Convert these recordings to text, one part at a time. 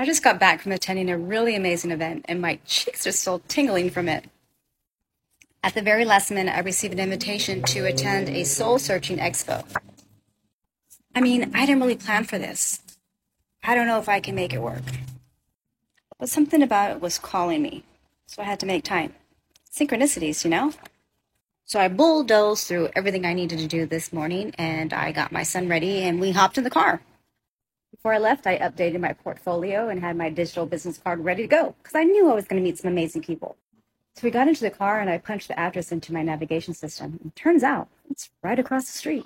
I just got back from attending a really amazing event, and my cheeks are still tingling from it. At the very last minute, I received an invitation to attend a soul-searching expo. I mean, I didn't really plan for this. I don't know if I can make it work. But something about it was calling me, so I had to make time. Synchronicities, you know? So I bulldozed through everything I needed to do this morning, and I got my son ready, and we hopped in the car. Before I left, I updated my portfolio and had my digital business card ready to go, because I knew I was going to meet some amazing people. So we got into the car, and I punched the address into my navigation system. And turns out, it's right across the street.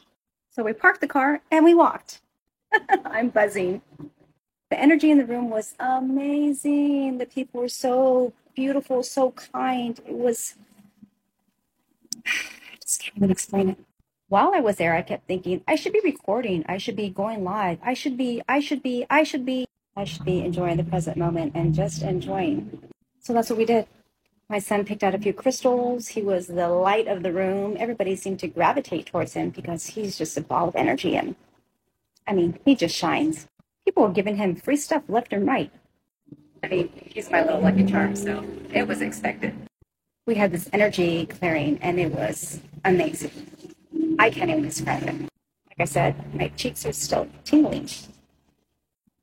So we parked the car, and we walked. I'm buzzing. The energy in the room was amazing. The people were so beautiful, so kind. It was... I just can't even explain it. While I was there, I kept thinking, I should be recording. I should be going live. I should be enjoying the present moment and just enjoying. So that's what we did. My son picked out a few crystals. He was the light of the room. Everybody seemed to gravitate towards him because he's just a ball of energy. And I mean, he just shines. People were giving him free stuff left and right. I mean, he's my little lucky charm, so it was expected. We had this energy clearing, and it was amazing. I can't even describe it. Like I said, my cheeks are still tingling.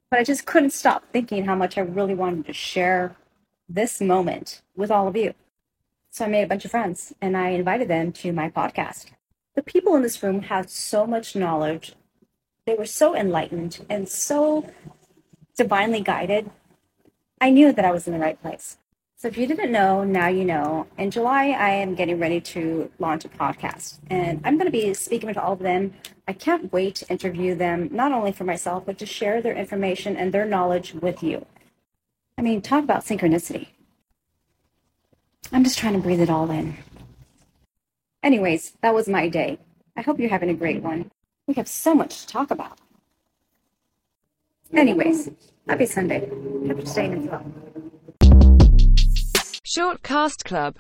But I just couldn't stop thinking how much I really wanted to share this moment with all of you. So I made a bunch of friends, and I invited them to my podcast. The people in this room had so much knowledge. They were so enlightened and so divinely guided. I knew that I was in the right place. So if you didn't know, now you know. In July, I am getting ready to launch a podcast, and I'm going to be speaking to all of them. I can't wait to interview them, not only for myself, but to share their information and their knowledge with you. I mean, talk about synchronicity. I'm just trying to breathe it all in. Anyways, that was my day. I hope you're having a great one. We have so much to talk about. Anyways, happy Sunday. Happy staying in love. Shortcast Club.